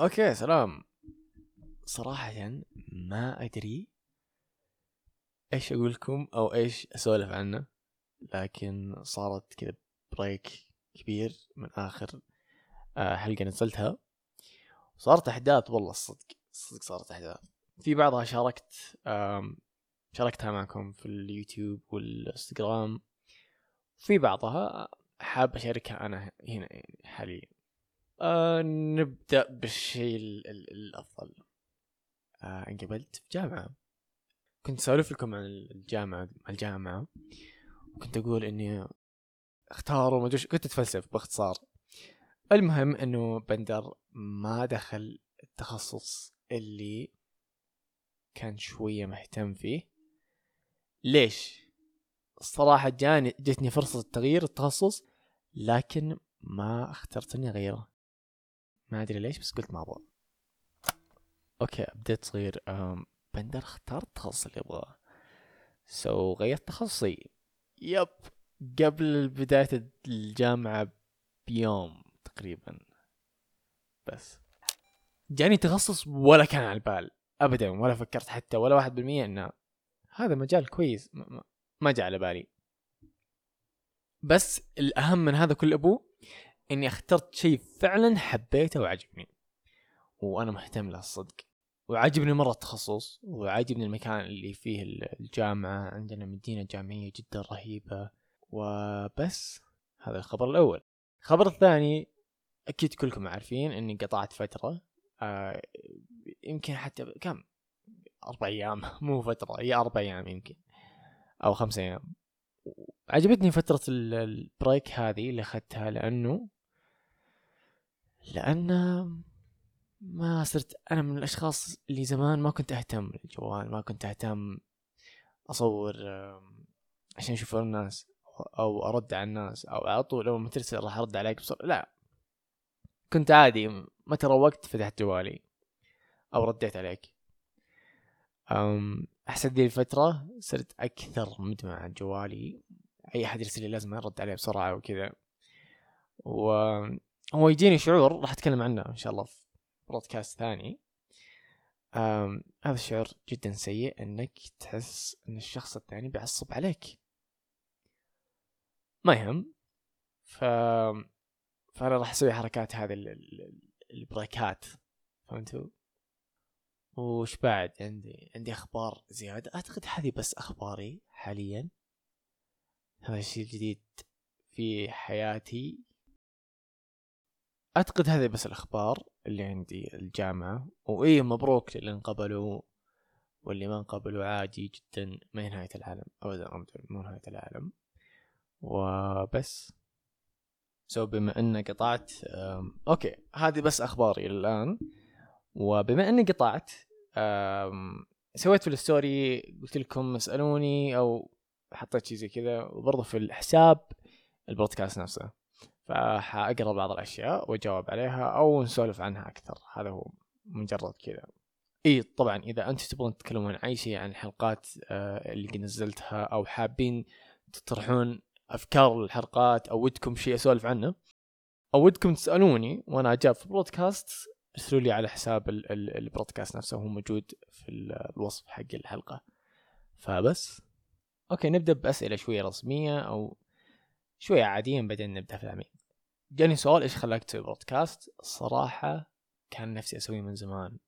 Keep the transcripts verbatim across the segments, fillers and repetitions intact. اوكي سلام. صراحة ما ادري ايش اقولكم او ايش اسولف عنه، لكن صارت كذا بريك كبير من اخر حلقة نزلتها، صارت احداث والله الصدق الصدق صارت احداث. في بعضها شاركت شاركتها معكم في اليوتيوب والانستغرام، في بعضها حاب اشاركها انا هنا حاليا. أه نبدأ بالشيء الأفضل. أه انقبلت في جامعة، كنت سألف لكم عن الجامعة الجامعة وكنت أقول إني اختاروا ما جوش، كنت أتفلسف باختصار. المهم إنه بندر ما دخل التخصص اللي كان شوية مهتم فيه. ليش؟ الصراحة جاني جتني فرصة تغيير التخصص، لكن ما اخترت اني غيره، ما ادري ليش، بس قلت ما ابغى. اوكي بديت صغير. بندر اختار التخصص اللي ابغاه، سو غيرت تخصصي يب قبل بداية الجامعة بيوم تقريبا. بس جاني تخصص ولا كان على البال ابدا، ولا فكرت حتى ولا واحد بالمية انه هذا مجال كويس، ما جاء على بالي. بس الاهم من هذا كل ابوه اني اخترت شيء فعلا حبيته وعجبني وانا مهتم له الصدق، وعجبني مره التخصص، وعجبني المكان اللي فيه الجامعه، عندنا مدينه جامعيه جدا رهيبه. وبس هذا الخبر الاول. الخبر الثاني اكيد كلكم عارفين اني قطعت فتره، آه يمكن حتى كم اربع ايام مو فتره هي اربع ايام يمكن او خمس ايام. عجبتني فترة البريك هذه اللي أخذتها، لأنه لأن ما صرت أنا من الأشخاص اللي زمان ما كنت أهتم بالجوال، ما كنت أهتم أصور عشان أشوف الناس أو أرد على الناس أو على طول لو ما ترسل راح أرد عليك بسرعة، لا كنت عادي ما تروقت فتحت جوالي أو رديت عليك. أم أحسن دي الفترة صرت أكثر مدمع على جوالي، أي أحد يرسل لي لازم أرد عليه بسرعة وكذا، وهو يجيني شعور راح أتكلم عنه إن شاء الله في برودكاست ثاني. هذا الشعور جدا سيء، أنك تحس أن الشخص الثاني بيعصب عليك. ما يهم، ف... فأنا راح أسوي حركات هذه ال... ال... البريكات، فهمتوا؟ وش بعد عندي عندي أخبار زيادة، أعتقد هذه بس أخباري حاليا. هذا الشيء الجديد في حياتي، أعتقد هذه بس الأخبار اللي عندي الجامعة. وإيه مبروك للي انقبلوا واللي ما انقبلوا، عادي جدا، ما هي نهاية العالم أبدا، مو نهاية العالم. وبس سو بما أن قطعت أوكي هذه بس أخباري الآن. وبما أني قطعت سويت في الستوري قلت لكم اسألوني أو حطيت شيء زي كذا، وبرضه في الحساب البودكاست نفسه، فحأقرأ بعض الأشياء وأجاوب عليها أو نسولف عنها أكثر. هذا هو مجرد كذا. إيه طبعا إذا أنتم تبغون تتكلمون عن أي شيء عن الحلقات اللي نزلتها، أو حابين تطرحون أفكار الحلقات، أو ودكم شيء أسولف عنه، أو ودكم تسألوني وأنا أجاب في البودكاست، ارسلوا لي على حساب البودكاست نفسه، هو موجود في الوصف حق الحلقة. فبس اوكي نبدأ بأسئلة شوية رسمية او شوية عادية، بعدين نبدأ في العميق. جاني سؤال ايش خلاك تسوي بودكاست. الصراحة كان نفسي اسويه من زمان.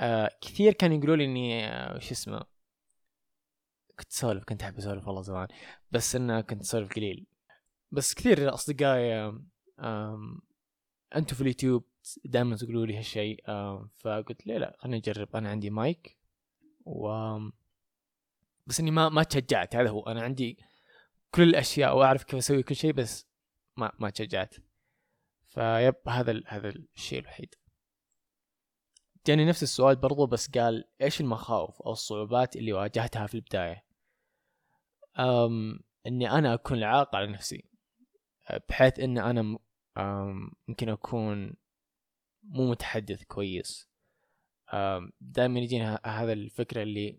آه كثير كانوا يقولوا لي اني آه شو اسمه كنت سولف كنت احب اسولف والله زمان، بس انا كنت اسولف قليل. بس كثير اصدقائي آه انتم في اليوتيوب دائما تقولوا لي هالشيء، فقلت ليه لا خليني اجرب. انا عندي مايك و بس اني ما ما تشجعت. هذا هو، انا عندي كل الاشياء واعرف كيف اسوي كل شيء، بس ما ما تشجعت. فيب هذا ال... هذا الشيء الوحيد. جاني نفس السؤال برضو، بس قال ايش المخاوف او الصعوبات اللي واجهتها في البداية. أم... اني انا اكون عاق على نفسي، بحيث ان انا أم... ممكن اكون مو متحدث كويس. دائما يجينا هذا الفكرة اللي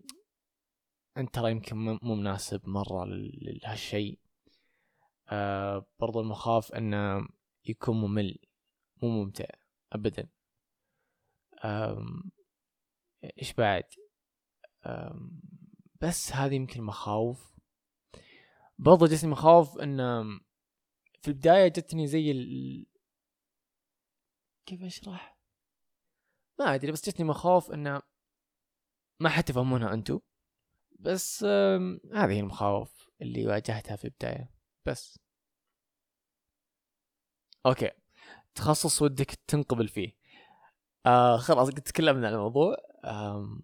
انت ترى يمكن مو مناسب مرة لهالشيء. برضو المخاف انه يكون ممل مو ممتع ابدا، ايش بعد؟ بس هذه يمكن مخاوف. برضه جتني مخاوف ان في البداية جتني زي ال... كيف اشرح؟ ما ادري، بس جتني مخاوف ان ما حتفهمونها انتو، بس هذه المخاوف اللي واجهتها في البداية. بس اوكي، تخصص ودك تنقبل فيه. آه خلاص قد تكلمنا عن الموضوع، آه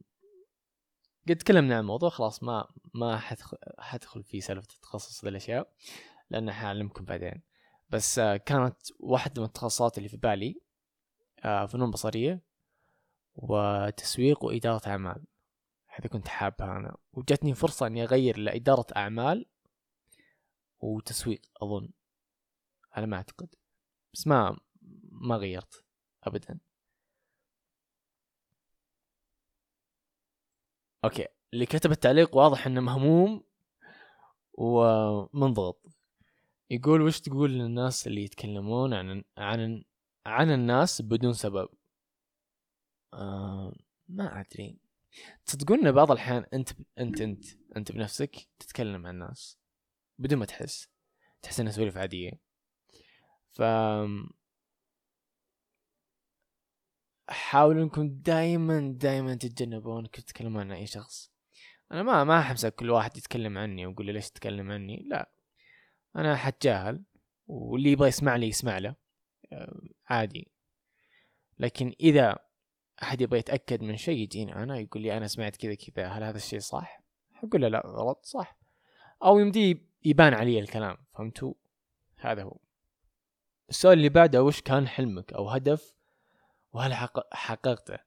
قد تكلمنا عن الموضوع خلاص، ما ما حدخل, حدخل فيه سالفة التخصص للأشياء لأن حعلمكم بعدين. بس آه كانت واحدة من التخصصات اللي في بالي آه فنون بصرية وتسويق وإدارة أعمال، هذا كنت حابها أنا، وجتني فرصة أني أغير لإدارة أعمال وتسويق أظن على ما أعتقد، بس ما ما غيرت أبدا. اوكي، اللي كتب التعليق واضح انه مهموم ومنضغط، يقول وش تقول للناس اللي يتكلمون عن عن عن الناس بدون سبب؟ آه ما ادري، تصدقون بعض الحين انت انت انت انت بنفسك تتكلم عن الناس بدون ما تحس تحس انها سوالف عاديه. ف حاولوا انكم دائما دائما تتجنبون كيف تتكلمون عن اي شخص. انا ما ما حمسك كل واحد يتكلم عني ويقول لي ليش تتكلم عني، لا انا حتجاهل، واللي يبغى يسمع لي يسمع له عادي. لكن اذا احد يبغى يتاكد من شيء يجيني انا يقول لي انا سمعت كذا كذا، هل هذا الشيء صح؟ اقول له لا غلط صح، او يمدي يبان علي الكلام، فهمتوا؟ هذا هو السؤال اللي بعده، وش كان حلمك او هدف وهل حققته؟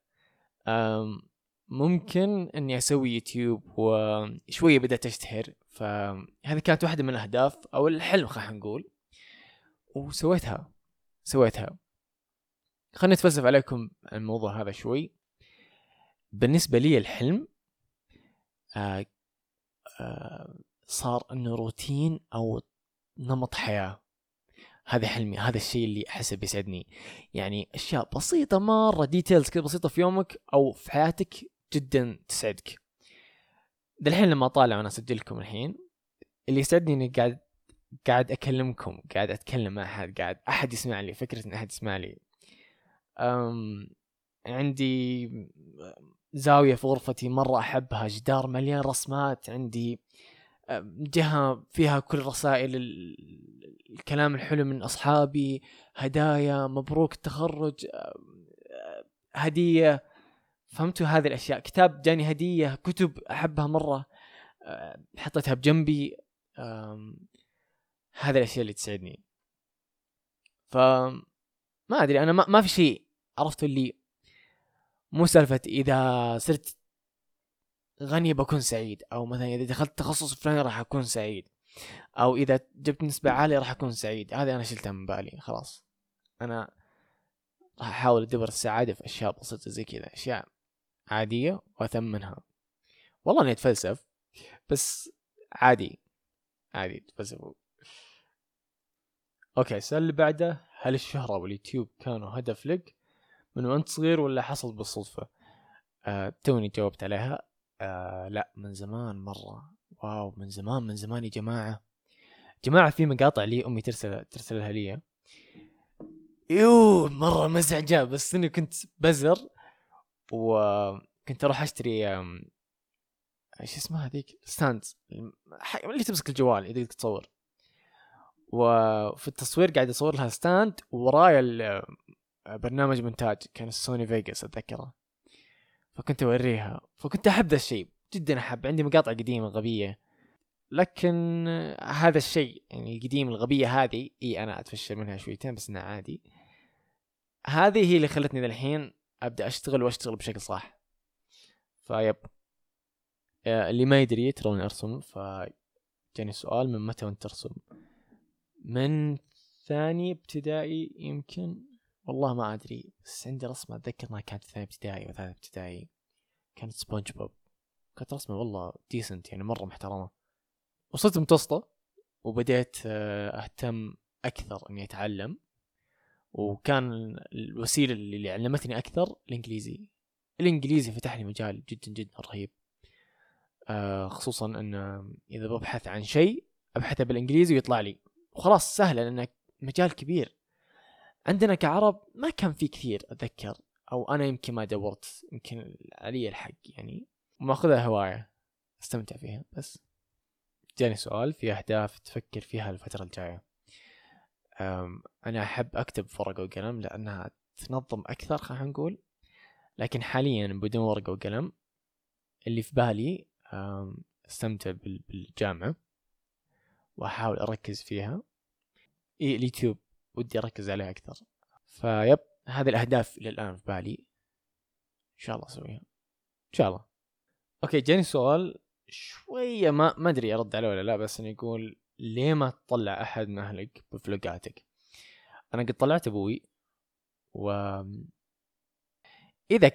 ممكن اني اسوي يوتيوب، وشوية بدأت اشتهر، فهذه كانت واحدة من الاهداف او الحلم خلينا نقول، وسويتها سويتها خليني اتفلسف عليكم الموضوع هذا شوي. بالنسبة لي الحلم آه آه صار انه روتين او نمط حياة، هذا حلمي، هذا الشيء اللي أحسه بيسعدني، يعني أشياء بسيطة مرة، ديتيلز كده بسيطة في يومك أو في حياتك جدا تسعدك. ده الحين لما طالع وأنا أسجلكم الحين اللي يسعدني إني قاعد قاعد أكلمكم، قاعد أتكلم مع أحد، قاعد أحد يسمع لي، فكرة إن أحد يسمع لي. أم... عندي زاوية في غرفتي مرة أحبها، جدار مليان رسمات، عندي جهة فيها كل رسائل الكلام الحلو من أصحابي، هدايا، مبروك التخرج، هدية، فهمتوا هذه الأشياء، كتاب جاني هدية، كتب أحبها مرة حطيتها بجنبي، هذه الأشياء اللي تسعدني. فما أدري أنا ما في شيء عرفتوا اللي مو سالفة إذا صرت غني بكون سعيد، أو مثلا إذا دخلت تخصص فلاني راح أكون سعيد، أو إذا جبت نسبة عالية راح أكون سعيد، هذا أنا شلتها من بالي خلاص. أنا راح أحاول أدبر السعادة في أشياء بسيطة زي كذا، أشياء عادية وأثمنها. والله أنا أتفلسف بس عادي عادي أتفلسف. أوكي، السؤال اللي بعده، هل الشهرة واليوتيوب كانوا هدف لك من وأنت صغير ولا حصل بالصدفة؟ أه، توني جاوبت عليها. آه لا من زمان مرة، واو من زمان من زمان يا جماعة جماعة في مقاطع لي أمي ترسل ترسلها لي، يوه مرة مزعجة، بس إني كنت بزر وكنت أروح أشتري إيش اسمها هذيك ستاند اللي تمسك الجوال إذا بدك تصور، وفي التصوير قاعد أصور لها ستاند ورايا برنامج مونتاج كان السوني فيجاس أتذكره، فكنت أوريها، فكنت أحب ذا الشيء جدا، أحب، عندي مقاطع قديمة غبية، لكن هذا الشيء يعني القديم الغبية هذه إيه أنا أتفشل منها شويتين بس أنا عادي، هذه هي اللي خلتني للحين أبدأ أشتغل وأشتغل بشكل صح. فيب اللي ما يدري ترون أرسم، فجاني سؤال من متى وأنت ترسم؟ من ثاني ابتدائي يمكن، والله ما أدري، بس عندي رسمة أتذكر ما كانت ثاني ابتدائي وثالث ابتدائي، كانت سبونج بوب، كانت رسمة والله ديسنت يعني مرة محترمة. وصلت متوسطة وبدأت أهتم أكثر إني أتعلم، وكان الوسيلة اللي علمتني أكثر الإنجليزي. الإنجليزي فتح لي مجال جدا جدا رهيب، آه خصوصا أن إذا ببحث عن شيء أبحثه بالإنجليزي ويطلع لي، وخلاص سهلة لأنه مجال كبير. عندنا كعرب ما كان فيه كثير أتذكر، أو أنا يمكن ما دورت، يمكن علي الحق يعني، وما أخذها هواية أستمتع فيها. بس جاني سؤال في أهداف تفكر فيها الفترة الجاية. أنا أحب أكتب ورقة وقلم لأنها تنظم أكثر خلينا نقول، لكن حاليا بدون ورقة وقلم اللي في بالي أستمتع بالجامعة وأحاول أركز فيها. إيه اليوتيوب ودي أركز عليها أكثر. فيب هذه الأهداف اللي الآن في بالي إن شاء الله أسويها إن شاء الله. أوكي، جاني سؤال شوية ما ما أدري أرد عليه ولا لا، بس أنا يقول ليه ما تطلع أحد من أهلك بفلوقاتك؟ أنا قد طلعت أبوي، وإذا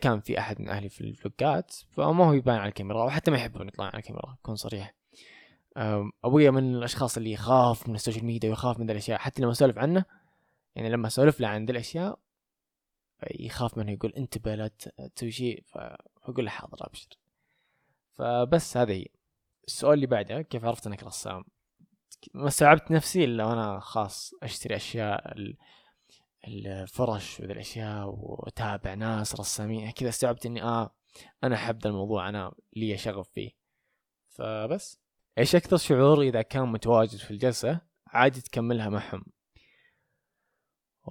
كان في أحد من أهلي في الفلوقات فما هو يبان على الكاميرا، وحتى ما يحبون يطلعون على الكاميرا أكون صريح. أبوي من الأشخاص اللي يخاف من السوشيال ميديا ويخاف من ذي الأشياء، حتى لما أسولف عنه يعني لما أسولف له عن ذي الأشياء يخاف منه، يقول انتبه لا تسوي شيء، فأقول له حاضر أبشر. فبس هذا هي. السؤال اللي بعده، كيف عرفت أنك رسام؟ ما استوعبت نفسي إلا أنا خاص أشتري أشياء الفرش وذي الأشياء وتابع ناس رسامين كذا، استوعبت إني آه أنا أحب ذا الموضوع، أنا لي شغف فيه. فبس إيش أكثر شعور إذا كان متواجد في الجلسة عادي تكملها معهم؟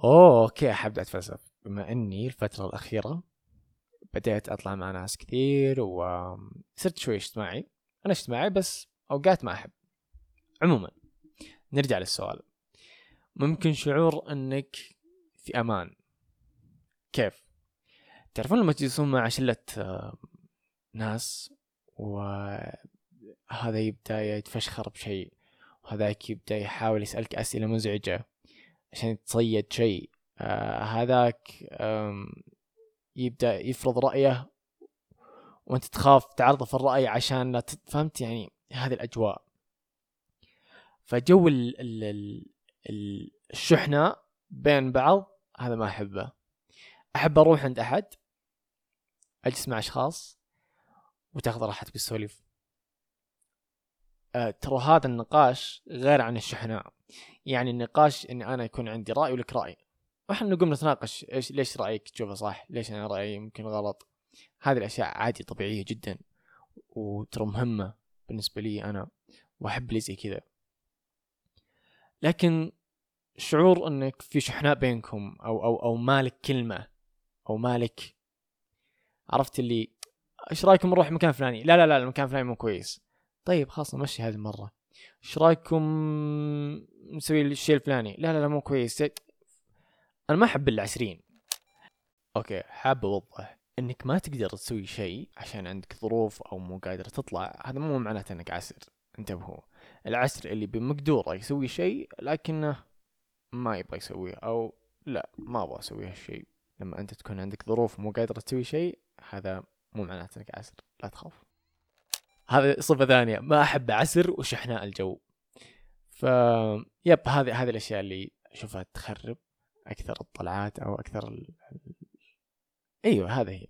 أوه أوكي، أحب أتفلسف بما أني الفترة الأخيرة بدأت أطلع مع ناس كثير وصرت شوي اجتماعي. أنا اجتماعي بس أوقات ما أحب. عموما نرجع للسؤال. ممكن شعور أنك في أمان كيف؟ تعرفون لما تجلسون مع شلة ناس وهذا يبدأ يتفشخر بشيء وهذاك يبدأ يحاول يسألك أسئلة مزعجة عشان تصيد شيء، آه هذاك يبدأ يفرض رأيه وانت تخاف تعرضه في الرأي عشان لا تفهمت يعني هذه الأجواء. فجو ال ال ال الشحنة بين بعض هذا ما أحبه. أحب أروح عند أحد أجلس مع أشخاص وتاخذ راحتك بالسوليف، أه ترى هذا النقاش غير عن الشحنة. يعني النقاش إن أنا يكون عندي رأي ولك رأي، واحنا نقوم نتناقش إيش ليش رأيك تشوفه صح، ليش أنا رأيي ممكن غلط. هذه الأشياء عادي طبيعية جدا وترى مهمة بالنسبة لي أنا، وأحب لي زي كذا. لكن شعور أنك في شحناء بينكم أو أو أو مالك كلمة أو مالك، عرفت اللي إيش رأيكم نروح مكان فلاني؟ لا لا لا المكان فلاني مو كويس، طيب خلاص نمشي هذه المرة. إيش رأيكم نسوي الشيء الفلاني؟ لا لا لا مو كويس. أنا ما أحب العسرين. أوكي، حاب أوضح أنك ما تقدر تسوي شيء عشان عندك ظروف أو مو قادر تطلع، هذا مو معناته أنك عسر. انتبهوا، العسر اللي بمقدوره يسوي شيء لكنه ما يبغى يسويه، أو لا ما أبغى أسوي هالشيء. لما أنت تكون عندك ظروف مو قادر تسوي شيء هذا مو معناته أنك عسر، لا تخاف. هذه صفة ثانية، ما أحب عسر وشحناء الجو. فيب هذه هذه الأشياء اللي أشوفها تخرب أكثر الطلعات أو أكثر ال... أيوة هذا هي.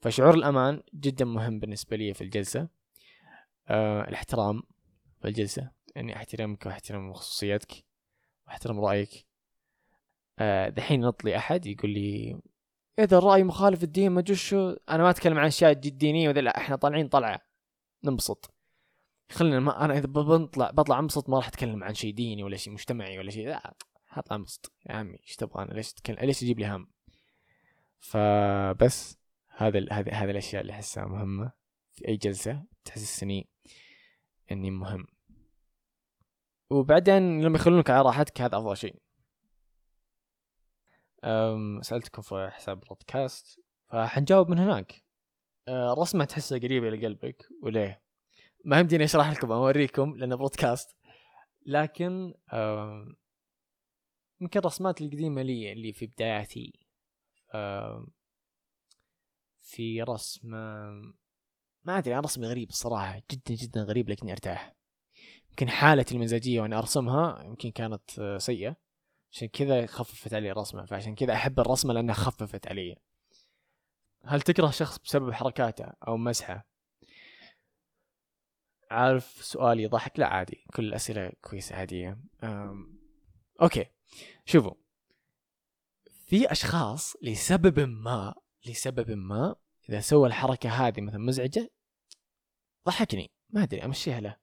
فشعور الأمان جدا مهم بالنسبة لي في الجلسة، أه الاحترام في الجلسة، أني أحترمك وأحترم خصوصيتك وأحترم رأيك. أه دحين نطلي أحد يقول لي إذا الرأي مخالف الدين ما جوش، أنا ما أتكلم عن أشياء دينية وذا، لا إحنا طالعين طلعة ننبسط، خلينا ما أنا إذا بنطلع بطلع أنبسط، ما راح أتكلم عن شيء ديني ولا شيء مجتمعي ولا شيء، لا هطلع مبسط يا عمي ايش تبغى، انا ليش تكلم ليش تجيب لي هم. فبس هذا هذا هذه الاشياء اللي احسها مهمه في اي جلسه تحسسني اني مهم. وبعدين لما يخلونك على راحتك هذا افضل شيء. امم سالتكم في حساب بودكاست فحنجاوب من هناك. أه رسمه تحسها قريبه لقلبك وليه ما يمديني اشرح لكم او اوريكم لانه بودكاست، لكن أم يمكن الرسمات القديمة لي اللي في بداياتي، آه في رسمة ما أدري عن رسمي غريب الصراحة، جدا جدا غريب لكني أرتاح. يمكن حالتي المزاجية وأنا أرسمها يمكن كانت آه سيئة، عشان كذا خففت علي رسمه، فعشان كذا احب الرسمه لانها خففت علي. هل تكره شخص بسبب حركاته او مسحه؟ عارف سؤالي ضحك؟ لا عادي، كل الاسئله كويسه عاديه. اوكي شوفوا، في اشخاص لسبب ما لسبب ما اذا سوى الحركه هذه مثلا مزعجه ضحكني، ما ادري امشيها له.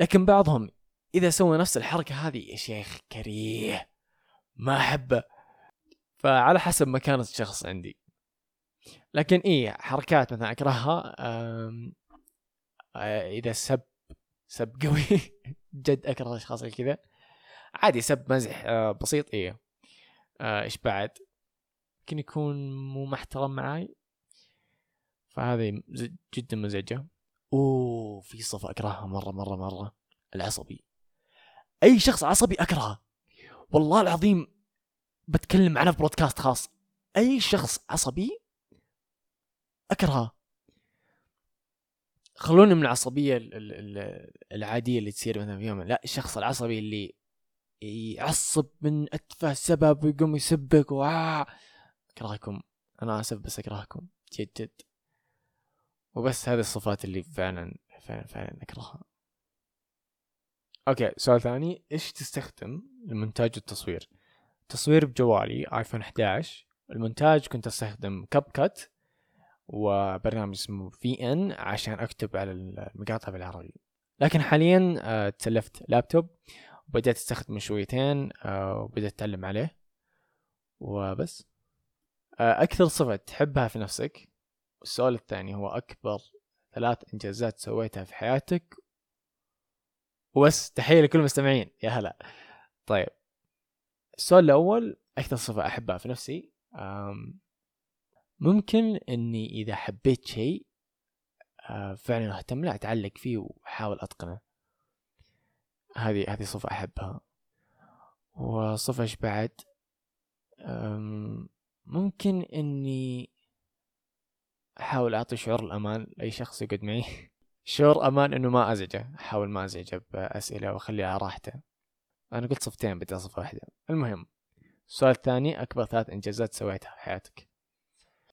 لكن بعضهم اذا سوى نفس الحركه هذه يا شيخ كريه ما احبه، فعلى حسب مكانه الشخص عندي. لكن ايه حركات مثلا اكرهها، اذا سب سب قوي جد اكره الاشخاص اللي كذا. عادي سب مزح بسيط، ايه ايش بعد، يمكن يكون مو محترم معاي، فهذه جدا مزعجه. اوه في صفه اكرهها مره مره مره، العصبي. اي شخص عصبي اكرهه والله العظيم، بتكلم عنه في برودكاست خاص. اي شخص عصبي اكرهه. خلونا من العصبيه العاديه اللي تصير مثلا في يوم، لا الشخص العصبي اللي يعصب من أتفه سبب ويقوم يسبك، واه اكرهكم، انا اسف بس اكرهكم جد جد. وبس هذه الصفات اللي فعلا فعلا فعلا اكرهها. اوكي سؤال ثاني، ايش تستخدم للمونتاج والتصوير؟ تصوير بجوالي ايفون إحدى عشر، المونتاج كنت استخدم كاب كات وبرنامج اسمه في ان عشان اكتب على المقاطع بالعربي. لكن حاليا تسلفت لابتوب وبدأت استخدم شويتين وبدأت اتعلم عليه وبس. اكثر صفة تحبها في نفسك. السؤال الثاني هو اكبر ثلاث انجازات سويتها في حياتك. وبس تحية لكل المستمعين، يا هلا. طيب السؤال الاول، اكثر صفة احبها في نفسي، ممكن اني اذا حبيت شيء فعلا اهتم له، اتعلق فيه واحاول اتقنه. هذه هذه صفة أحبها. وصفة إيش بعد، ممكن إني أحاول أعطي شعور الأمان لأي شخص يقعد معي، شعور أمان إنه ما أزعجه، أحاول ما أزعجه بأسئلة وأخليه على راحته. أنا قلت صفتين بدي صفة واحدة. المهم السؤال الثاني، أكبر ثلاث إنجازات سويتها في حياتك.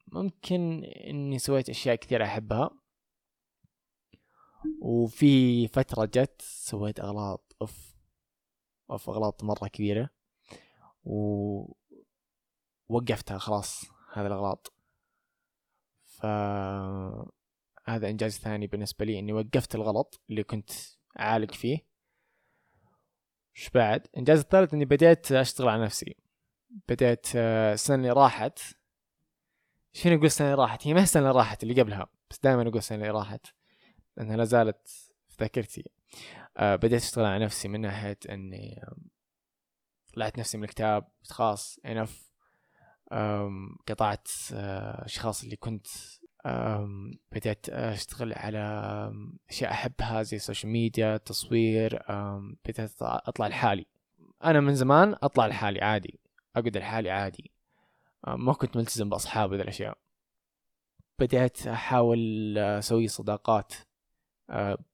ممكن إني سويت أشياء كثيرة أحبها، وفي فترة جت سويت أغلاط أف أف أغلاط مرة كبيرة ووقفتها، خلاص هذا الأغلاط. فهذا إنجاز ثاني بالنسبة لي، إني وقفت الغلط اللي كنت أعالج فيه. وش بعد، إنجاز الثالث إني بدأت أشتغل على نفسي. بدأت السنة اللي راحت، شنو أقول السنة اللي راحت، هي ما السنة اللي راحت اللي قبلها، بس دائما أقول السنة اللي راحت أنها لازالت في ذاكرتي. أه بدأت أشتغل على نفسي من ناحية أني طلعت نفسي من الكتاب خاص إنف، قطعت أشخاص اللي كنت، بدأت أشتغل على أشياء أحبها زي السوشيال ميديا، تصوير، بدأت أطلع لحالي. أنا من زمان أطلع لحالي عادي، أقعد لحالي عادي، ما كنت ملتزم بأصحابي ذي الأشياء. بدأت أحاول أسوي صداقات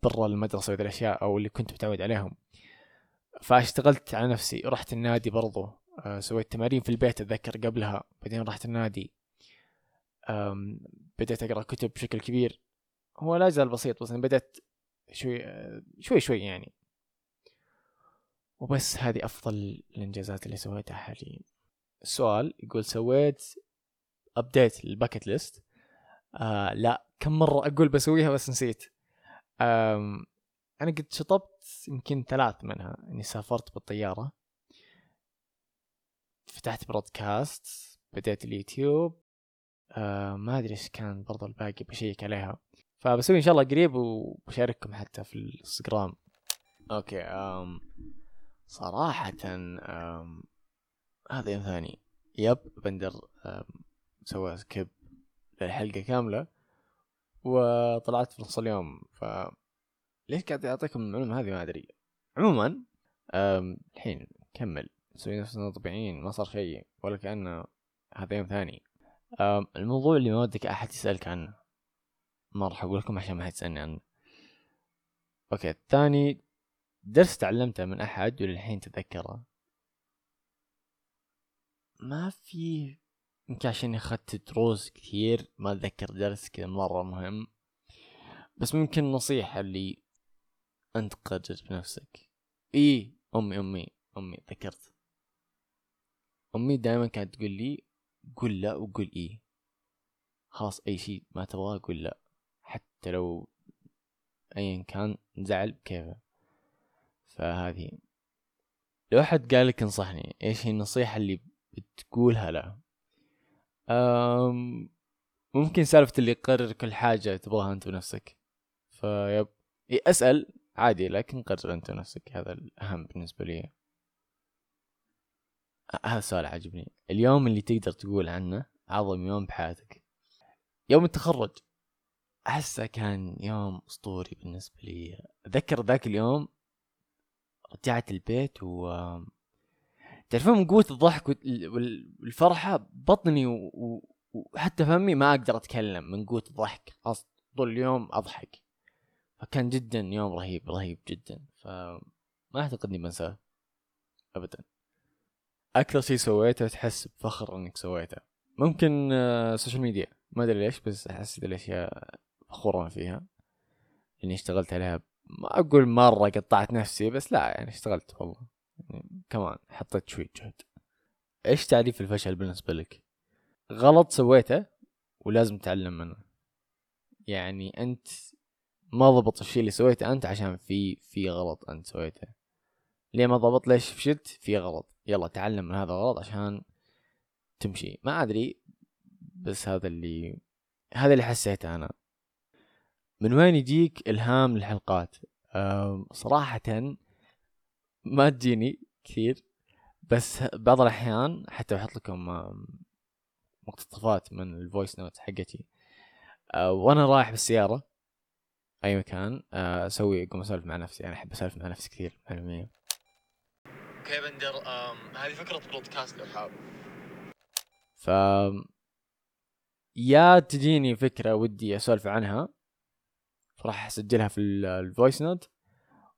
برا المدرسة وذي الأشياء أو اللي كنت متعود عليهم. فاشتغلت على نفسي، رحت النادي برضو، سويت تمارين في البيت أتذكر قبلها، بعدين رحت النادي، بدأت أقرأ كتب بشكل كبير. هو لا زال بسيط بس بدأت شوي شوي شوي يعني. وبس هذه أفضل الإنجازات اللي سويتها حاليا. السؤال يقول، سويت أبديت للباكت ليست؟ آه لا، كم مرة أقول بسويها بس نسيت. أنا قد شطبت يمكن ثلاث منها، أني سافرت بالطيارة، فتحت برودكاست، بديت اليوتيوب، أه ما أدري إيش كان برضو الباقي بشيك عليها، فبسوي إن شاء الله قريب وبشارككم حتى في الانستغرام. أوكي أم صراحة أم هذا يوم ثاني، يب بندر سوى سكيب للحلقة كاملة وطلعت في نص اليوم، فليش قاعد أعطيكم المعلومة هذه ما أدري. عموما الحين نكمل، نسوي نفسنا طبيعيين، ما صار شيء ولا كأنه هذا يوم ثاني. الموضوع اللي ما ودك أحد يسألك عنه، ما راح أقول لكم عشان ما حد يسألني عنه. أوكي الثاني، درس تعلمته من أحد وللحين تذكره. ما في، يمكن عشان اخذت دروس كثير ما اتذكر درس كذا مره مهم، بس ممكن نصيحه اللي انت قادر بنفسك. اي امي امي امي ذكرت، امي دائما كانت تقول لي قل لا وقل اي، خلاص اي شيء ما تبغاه قل لا، حتى لو ايا كان زعل بكيفه. فهذه لو احد قال لك انصحني، ايش هي النصيحه اللي بتقولها له؟ أم ممكن سالفة اللي قرر كل حاجة تبغاها أنت بنفسك. فيب أسأل عادي، لكن قرر أنت بنفسك، هذا الأهم بالنسبة لي. هذا سؤال عجبني. اليوم اللي تقدر تقول عنه أعظم يوم بحياتك؟ يوم التخرج، أحسه كان يوم أسطوري بالنسبة لي. أتذكر ذاك اليوم رجعت البيت و تعرفون من قوة الضحك والفرحة بطني و... و... وحتى فمي ما أقدر أتكلم من قوة الضحك، أصلا طول اليوم أضحك. فكان جدا يوم رهيب رهيب جدا، فما أعتقد إني بنساه أبدا. أكثر شيء سويته تحس بفخر إنك سويته؟ ممكن سوشيال ميديا، ما أدري ليش بس أحس هذه الأشياء فخورا فيها إني اشتغلت عليها. ما أقول مرة قطعت نفسي، بس لا يعني اشتغلت والله، يعني كمان حطيت شوي جهد. ايش تعريف الفشل بالنسبة لك؟ غلط سويته ولازم تتعلم منه، يعني انت ما ضبط الشيء اللي سويته انت عشان في في غلط انت سويته. ليه ما ضبط؟ ليش فشلت؟ في غلط، يلا تعلم من هذا غلط عشان تمشي. ما ادري بس هذا اللي هذا اللي حسيته انا. من وين يجيك الهام الحلقات؟ أه صراحة ما تجيني كثير، بس بعض الأحيان حتى بحط لكم مقتطفات من الفويس نوت حقتي وأنا رايح بالسيارة أي مكان، أسوي أقوم أسولف مع نفسي. أنا أحب أسولف مع نفسي كثير. معلومية أوكي بندر، هذه فكرة بودكاست لو حاب. ف يا تجيني فكرة ودي أسولف عنها فراح أسجلها في الفويس نوت،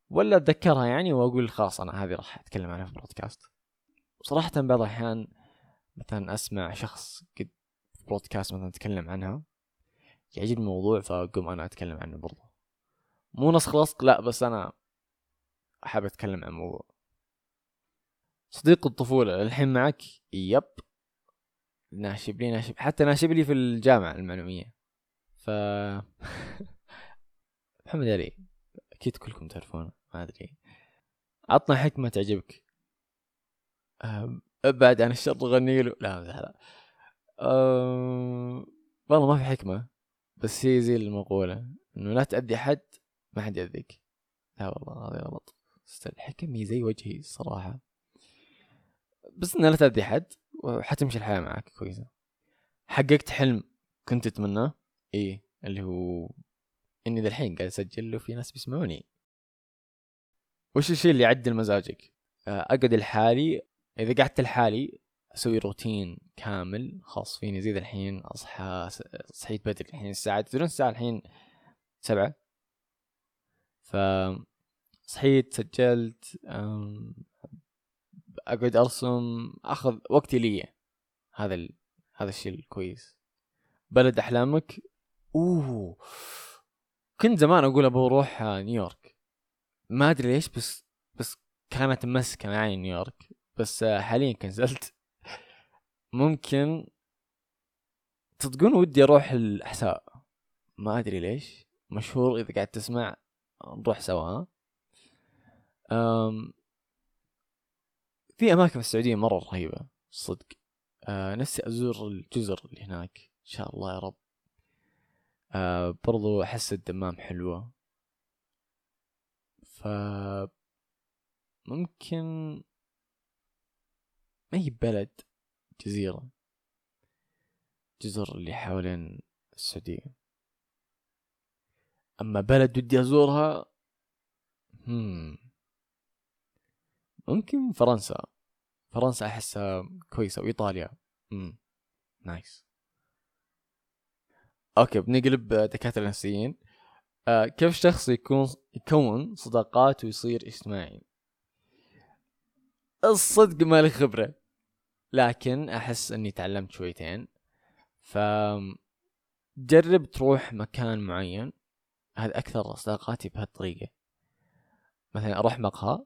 ولا أتذكرها يعني وأقول خلاص أنا هذه راح أتكلم عنها في بودكاست. صراحة بعض الأحيان مثلا أسمع شخص قد في بودكاست مثلا أتكلم عنها، يعجبني الموضوع فأقوم أنا أتكلم عنه برضه، مو نسخ لصق لا، بس أنا أحب أتكلم عن موضوع. صديق الطفولة الحين معك؟ يب، ناشب لي ناشب حتى ناشب لي في الجامعة المعلومية. ف محمد علي أكيد كلكم تعرفونه، ما أدري. عطنا حكمة تعجبك. أبعد عن الشر غني له. لا لا أه... والله ما في حكمة، بس هي زي المقولة إنه لا تأذي حد ما حد يأذيك. لا والله هذا غلط، الحكمة زي وجهي الصراحة، بس إنه لا تأذي حد وحتمشي الحياة معك كويسة. حققت حلم كنت أتمناه؟ إيه، اللي هو إني ذا الحين قاعد أسجل له في ناس بيسمعوني. وش الشيء اللي يعدل مزاجك؟ أقعد الحالي، إذا قعدت الحالي أسوي روتين كامل خاص فيني. زي ذا الحين أصحى، صحيت بدري الحين الساعة تدرون الساعة الحين سبعة، فصحيت سجلت أقعد أرسم، أخذ وقتي لي. هذا ال... هذا الشيء الكويس. بلد أحلامك؟ أوه كنت زمان أقول أبغى أروح نيويورك، ما أدري ليش بس بس كانت مسكة معي نيويورك، بس حاليا كنزلت. ممكن تتقون ودي أروح الأحساء، ما أدري ليش، مشهور إذا قاعد تسمع نروح سوا. أم في أماكن في السعودية مرة رهيبة صدق، نفسي أزور الجزر اللي هناك إن شاء الله يا رب. أه برضو أحس الدمام حلوة، فممكن ما هي بلد، جزيرة، جزر اللي حوالين السعودية. أما بلد ودي أزورها هم. ممكن فرنسا، فرنسا أحسها كويسة، وإيطاليا هم. نايس. اوكي بنقلب دكاترة نفسيين. آه كيف شخص يكون يكون صداقات ويصير اجتماعي؟ الصدق ما لي خبرة، لكن أحس أني تعلمت شويتين. فجرب تروح مكان معين، هذا أكثر صداقاتي بهالطريقة. مثلا أروح مقهى،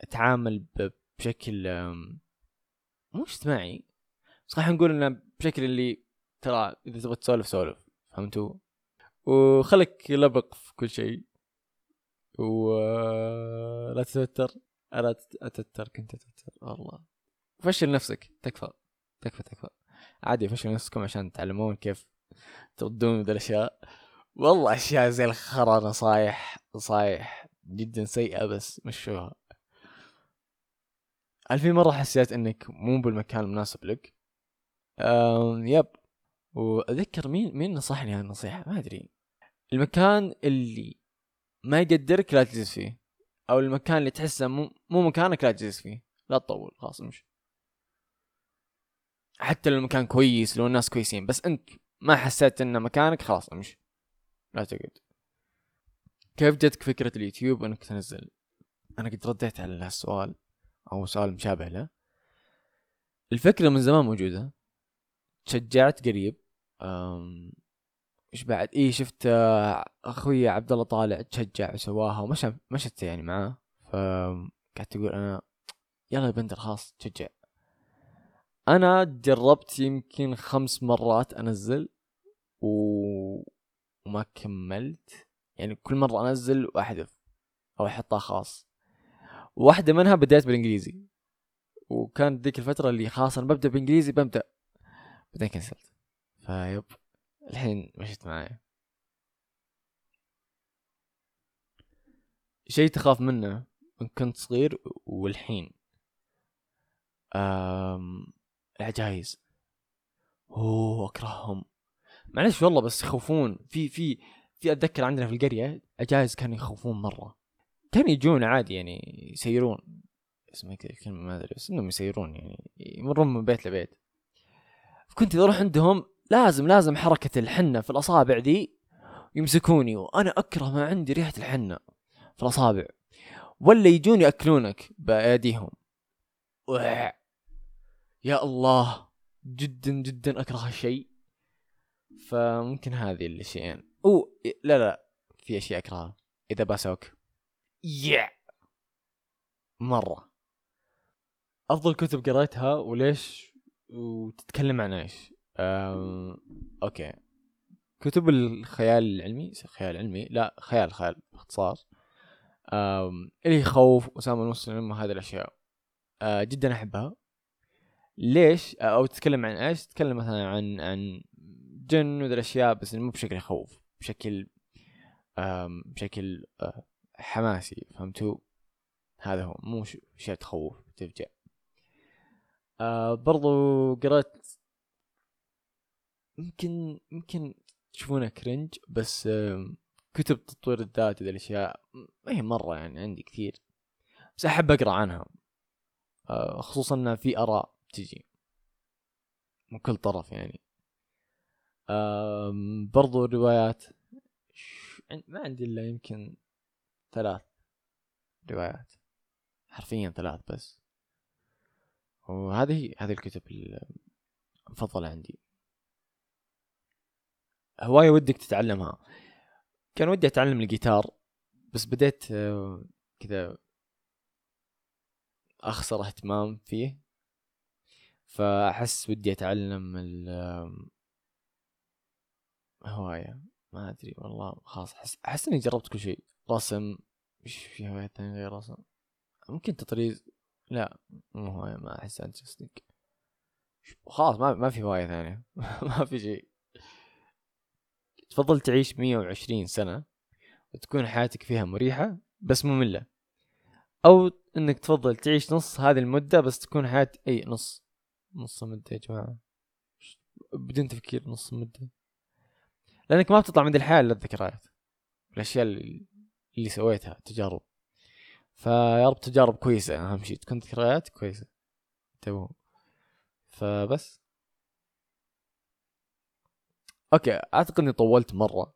أتعامل بشكل مو اجتماعي، بس راح نقول إنه بشكل اللي ترى إذا تبغى تسولف سولف، فهمتوا؟ وخلك لبق في كل شيء ولا تتوتر. أنا أتتر كنت أتتر والله. فشل نفسك، تكفى تكفى تكفى عادي، فشل نفسكم عشان تتعلمون كيف تردون من الأشياء. والله أشياء زي الخرا، نصايح نصايح جدا سيئة بس مشوها. ألفين مرة حسيت أنك مو بالمكان المناسب لك. أم يب. وأذكر مين مين نصحني هالنصيحة، ما أدري. المكان اللي ما يقدرك لا تجلس فيه، أو المكان اللي تحسه مو مو مكانك لا تجلس فيه، لا تطول، خلاص مش. حتى لو المكان كويس، لو الناس كويسين، بس أنت ما حسيت إنه مكانك، خلاص مش، لا تقعد. كيف جتك فكرة اليوتيوب إنك تنزل؟ أنا قد رديت على هالسؤال أو سؤال مشابه له. الفكرة من زمان موجودة، تشجعت قريب. أم... إيش بعد؟ إيه شفت أخوي عبد الله طالع تشجع وسواها ومش مشت يعني معاه، فقعدت تقول أنا يلا يا بندر خلاص تشجع. أنا جربت يمكن خمس مرات أنزل و... وما كملت، يعني كل مرة أنزل وأحذف أو أحطها خاص. واحدة منها بدأت بالإنجليزي، وكانت ذيك الفترة اللي خاصة ببدأ بالإنجليزي ببدأ، بعدين كنسلت. فيب الحين مشيت معايا. شيء تخاف منه إن كنت صغير والحين؟ أم... العجايز. أوه أكرههم، معلش والله بس يخوفون. في في في أتذكر عندنا في القرية عجايز كانوا يخوفون مرة، كانوا يجون عادي يعني يسيرون، اسمها كلمة ما أدري، بس إنهم يسيرون يعني يمرون من بيت لبيت. فكنت إذا أروح عندهم لازم لازم حركة الحنة في الأصابع دي يمسكوني، وأنا أكره ما عندي ريحة الحنة في الأصابع، ولا يجون يأكلونك بأيديهم. يا الله جدا جدا أكره هالشيء. فممكن هذه الشيئين. أو لا لا في أشياء أكرهها، إذا باسوك يا مرة. أفضل كتب قرأتها وليش، وتتكلم عن إيش؟ أم... أوكي، كتب الخيال العلمي، خيال علمي لا خيال خيال باختصار، أم... اللي خوف أسامة المسلم، هذه الأشياء أه جدا أحبها. ليش؟ أو تتكلم عن إيش؟ تتكلم مثلا عن عن جن وذي الأشياء، بس مو بشكل خوف، بشكل أم... بشكل أه... حماسي، فهمتوا؟ هذا هو، مو شيء تخوف تفجع. أه... برضو قرأت، يمكن يمكن تشوفونه كرنج، بس كتب تطوير الذات، هذه الأشياء ما هي مرة يعني عندي كثير، بس أحب أقرأ عنها، خصوصا أن في آراء تجي من كل طرف يعني. برضو الروايات، ما عندي إلا يمكن ثلاث روايات، حرفيا ثلاث بس، وهذه هذه الكتب المفضلة عندي. هواية ودك تتعلمها؟ كان ودي أتعلم الجيتار، بس بديت كذا أخسر اهتمام فيه، فأحس ودي أتعلم الهواية، ما أدري والله. خلاص أحس أحس إني جربت كل شيء. رسم، إيش في هواية ثانية غير رسم؟ ممكن تطريز، لا مو هواية، ما أحس أنت تصدق. خلاص ما ما في هواية ثانية. ما في شيء. تفضل تعيش مية وعشرين سنة وتكون حياتك فيها مريحة بس مملة، أو إنك تفضل تعيش نص هذه المدة بس تكون حياتك أي نص نص مدة يا جماعة، بدون تفكير نص مدة، لأنك ما بتطلع من الحياة إلا الذكريات، الأشياء اللي سويتها، تجارب. فيا رب تجارب كويسة، أهم شيء تكون ذكريات كويسة، تمام. فبس اوكي، اعتقد اني طولت مره،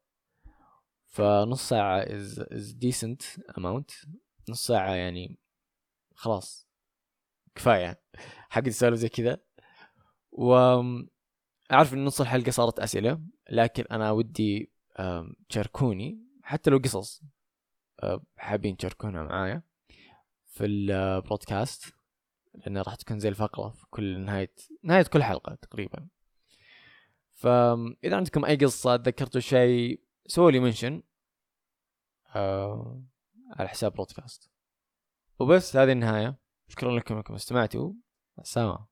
فنص ساعه is is decent amount. نص ساعه يعني خلاص كفايه حق السؤال زي كذا. واعرف ان نص الحلقه صارت اسئله، لكن انا ودي تشاركوني حتى لو قصص حابين تشاركونها معايا في البودكاست، لأن راح تكون زي الفقرة في كل نهاية نهاية كل حلقة تقريبا. فإذا عندكم أي قصة تذكرتوا شيء سووا لي منشن أه... على حساب بودكاست. وبس هذه النهاية، شكرا لكم أنكم استمعتوا. السلام.